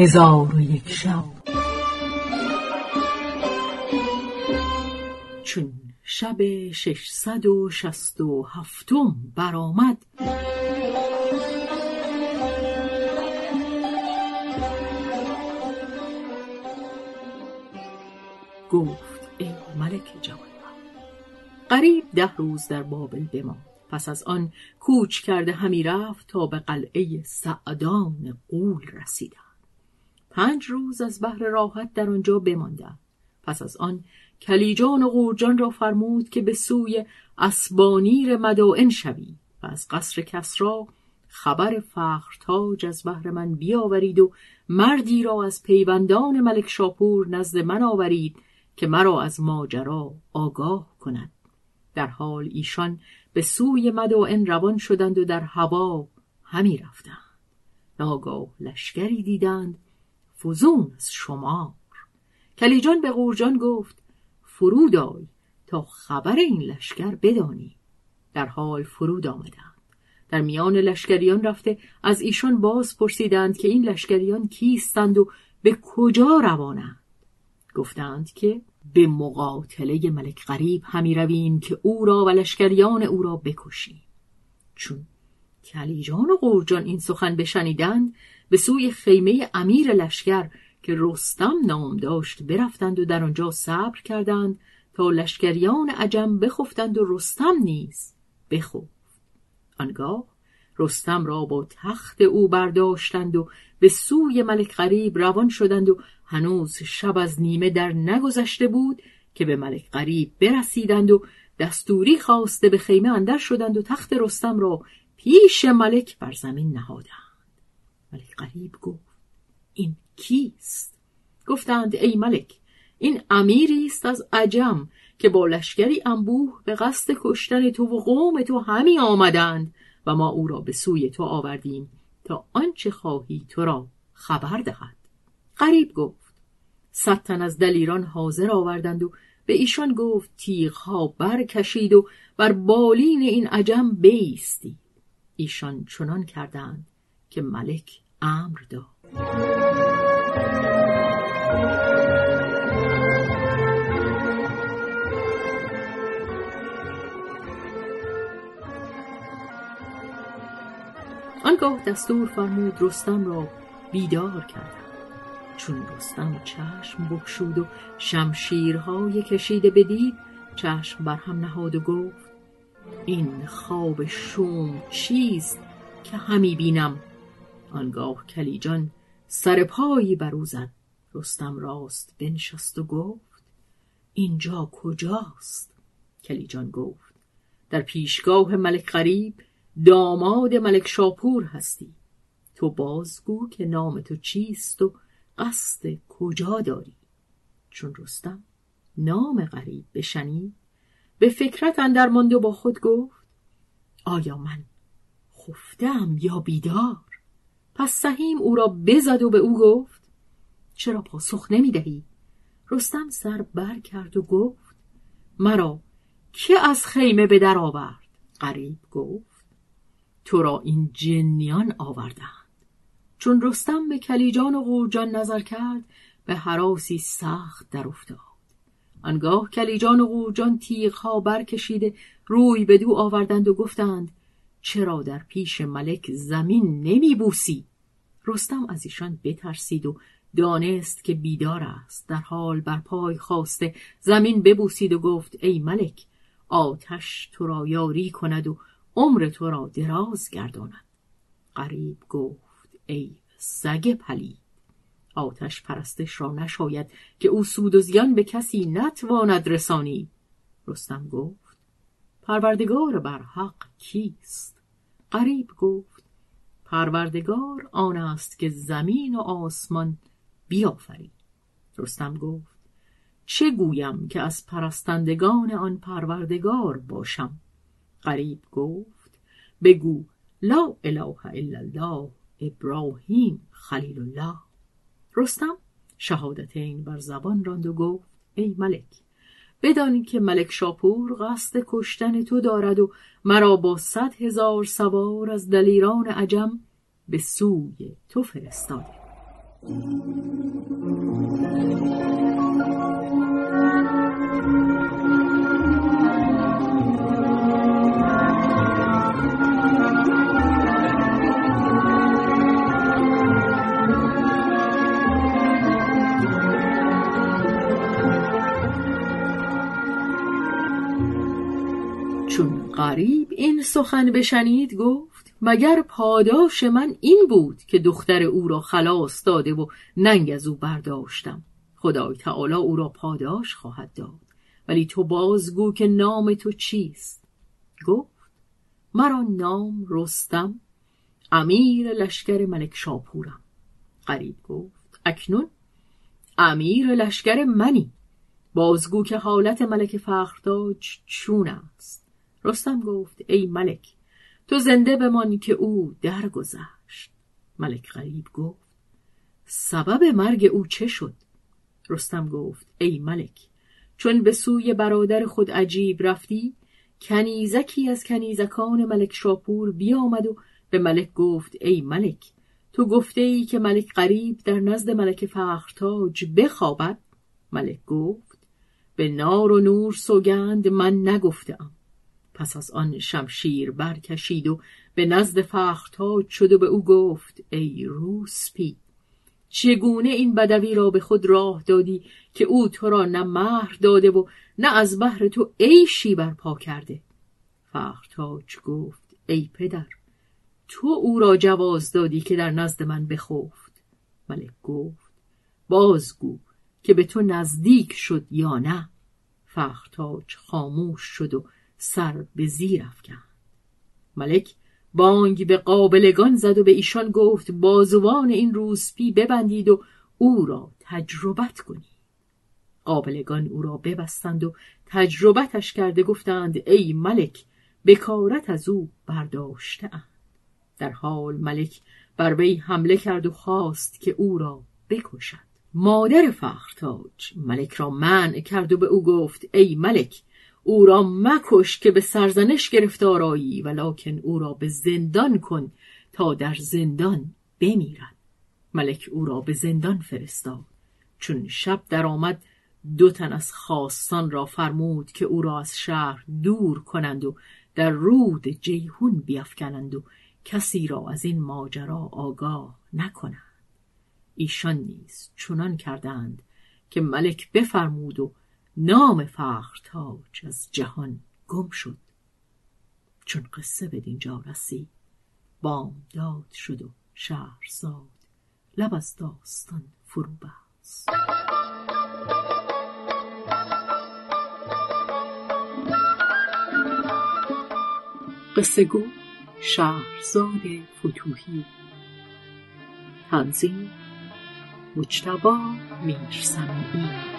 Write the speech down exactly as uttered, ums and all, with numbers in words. هزار و یک شب. چون شب ششصد و شصت و هفتم برآمد، گفت ای ملک جوان، قریب ده روز در بابل بمان. پس از آن کوچ کرده همی رفت تا به قلعه سعدان قول رسیدند. پنج روز از بحر راحت در آنجا بماندند. پس از آن کلیجان و قورجان را فرمود که به سوی اسبانیر مدائن شوید و از قصر کسرا خبر فخرتاج از بحر من بیاورید و مردی را از پیوندان ملک شاپور نزد من آورید که مرا از ماجرا آگاه کند. در حال ایشان به سوی مدائن روان شدند و در هوا همی رفتند. ناگاه لشکری دیدند فزون از شمار. کلیجان به قورجان گفت فرود آی تا خبر این لشکر بدانی. در حال فرود آمدند. در میان لشکریان رفته از ایشان باز پرسیدند که این لشکریان کیستند و به کجا روانند. گفتند که به مقاتله ملک قریب همی رویم که او را و لشکریان او را بکشیم. چون کلیجان و قورجان این سخن بشنیدند، به سوی خیمه امیر لشکر که رستم نام داشت برفتند و در آنجا صبر کردند تا لشکریان عجم بخفتند و رستم نیز بخفت. آنگاه رستم را با تخت او برداشتند و به سوی ملک قریب روان شدند و هنوز شب از نیمه در نگذشته بود که به ملک قریب برسیدند و دستوری خواسته به خیمه اندر شدند و تخت رستم را پیش ملک بر زمین نهادند. ملک قریب گفت این کیست؟ گفتند ای ملک این امیری است از عجم که با لشکری انبوه به قصد کشتن تو و قوم تو همی آمدند و ما او را به سوی تو آوردیم تا آنچه خواهی تو را خبر دهد. قریب گفت صد تن از دلیران حاضر آوردند و به ایشان گفت تیغها برکشید و بر بالین این عجم بایستید. ایشان چنان کردند که ملک امر داد. آنگاه دستور فرمود رستم را بیدار کردند. چون رستم چشم بخشود و شمشیرهای کشیده بدید، چشم برهم نهاد و گفت این خواب شوم چیست که همی بینم؟ آنگاه کلیجان سر پایی برو زد. رستم راست بنشست و گفت اینجا کجاست؟ کلیجان گفت در پیشگاه ملک قریب داماد ملک شاپور هستی. تو بازگو که نام تو چیست و قصد کجا داری؟ چون رستم نام قریب بشنید، به فکرت اندر ماند و با خود گفت آیا من خفتم یا بیدار؟ پس سهیم او را بزد و به او گفت چرا پاسخ نمی دهی؟ رستم سر بر کرد و گفت مرا که از خیمه به در آورد؟ قریب گفت تو را این جنیان آوردند. چون رستم به کلیجان و قورجان نظر کرد، به هراسی سخت در افتاد. آنگاه کلیجان و قورجان تیغها برکشیده روی به دو آوردند و گفتند چرا در پیش ملک زمین نمی بوسی؟ رستم از ایشان بترسید و دانست که بیدار است. در حال بر پای خواسته زمین ببوسید و گفت ای ملک آتش تو را یاری کند و عمر تو را دراز گرداند. قریب گفت ای سگ پلید، آتش پرستش را نشاید که او سود و زیان به کسی نتواند رسانی. رستم گفت پروردگار برحق کیست؟ قریب گفت پروردگار آن است که زمین و آسمان بیافرید. رستم گفت چه گویم که از پرستندگان آن پروردگار باشم؟ قریب گفت بگو لا اله الا الله ابراهیم خلیل الله. رستم شهادتین بر زبان راند و گفت ای ملک بدانی که ملک شاپور قصد کشتن تو دارد و مرا با صد هزار سوار از دلیران عجم به سوی تو فرستاده. چون غریب این سخن بشنید گفت مگر پاداش من این بود که دختر او را خلاص داده و ننگ از او برداشتم. خدای تعالی او را پاداش خواهد داد، ولی تو بازگو که نام تو چیست؟ گفت مرا نام رستم، امیر لشکر ملک شاپورم. غریب گفت اکنون امیر لشکر منی، بازگو که حالت ملک فخرداج چون است؟ رستم گفت ای ملک تو زنده بمان که او درگذشت. ملک غریب گفت سبب مرگ او چه شد؟ رستم گفت ای ملک چون به سوی برادر خود عجیب رفتی، کنیزکی از کنیزکان ملک شاپور بیامد و به ملک گفت ای ملک تو گفته ای که ملک غریب در نزد ملک فخرتاج بخوابد. ملک گفت به نار و نور سوگند من نگفتم. پس از آن شمشیر برکشید و به نزد فخرتاج شد و به او گفت ای روسپی چگونه این بدوی را به خود راه دادی که او تو را نه مهر داده و نه از بهر تو عیشی برپا کرده؟ فخرتاج گفت ای پدر تو او را جواز دادی که در نزد من بخفت. ملک گفت بازگو که به تو نزدیک شد یا نه؟ فخرتاج خاموش شد و سر به زیر افکند. ملک بانگ به قابلگان زد و به ایشان گفت بازوان این روسپی ببندید و او را تجربت کنید. قابلگان او را ببستند و تجربتش کرده گفتند ای ملک بکارت از او برداشته اند. در حال ملک بر وی حمله کرد و خواست که او را بکشد. مادر فخرتاج ملک را منع کرد و به او گفت ای ملک او را مکش که به سرزنش گرفتار آیی، ولکن او را به زندان کن تا در زندان بمیرد. ملک او را به زندان فرستاد. چون شب در آمد دو تن از خاصان را فرمود که او را از شهر دور کنند و در رود جیحون بیفکنند و کسی را از این ماجرا آگاه نکنند. ایشان نیز چنان کردند که ملک بفرمود و نام فخرتاج از جهان گم شد. چون قصه به دینجا رسید بامداد شد و شهرزاد لب از داستان فرو بست. قصه گو شهرزاد فتوحی. تنظیم مجتبی میرسمیعی.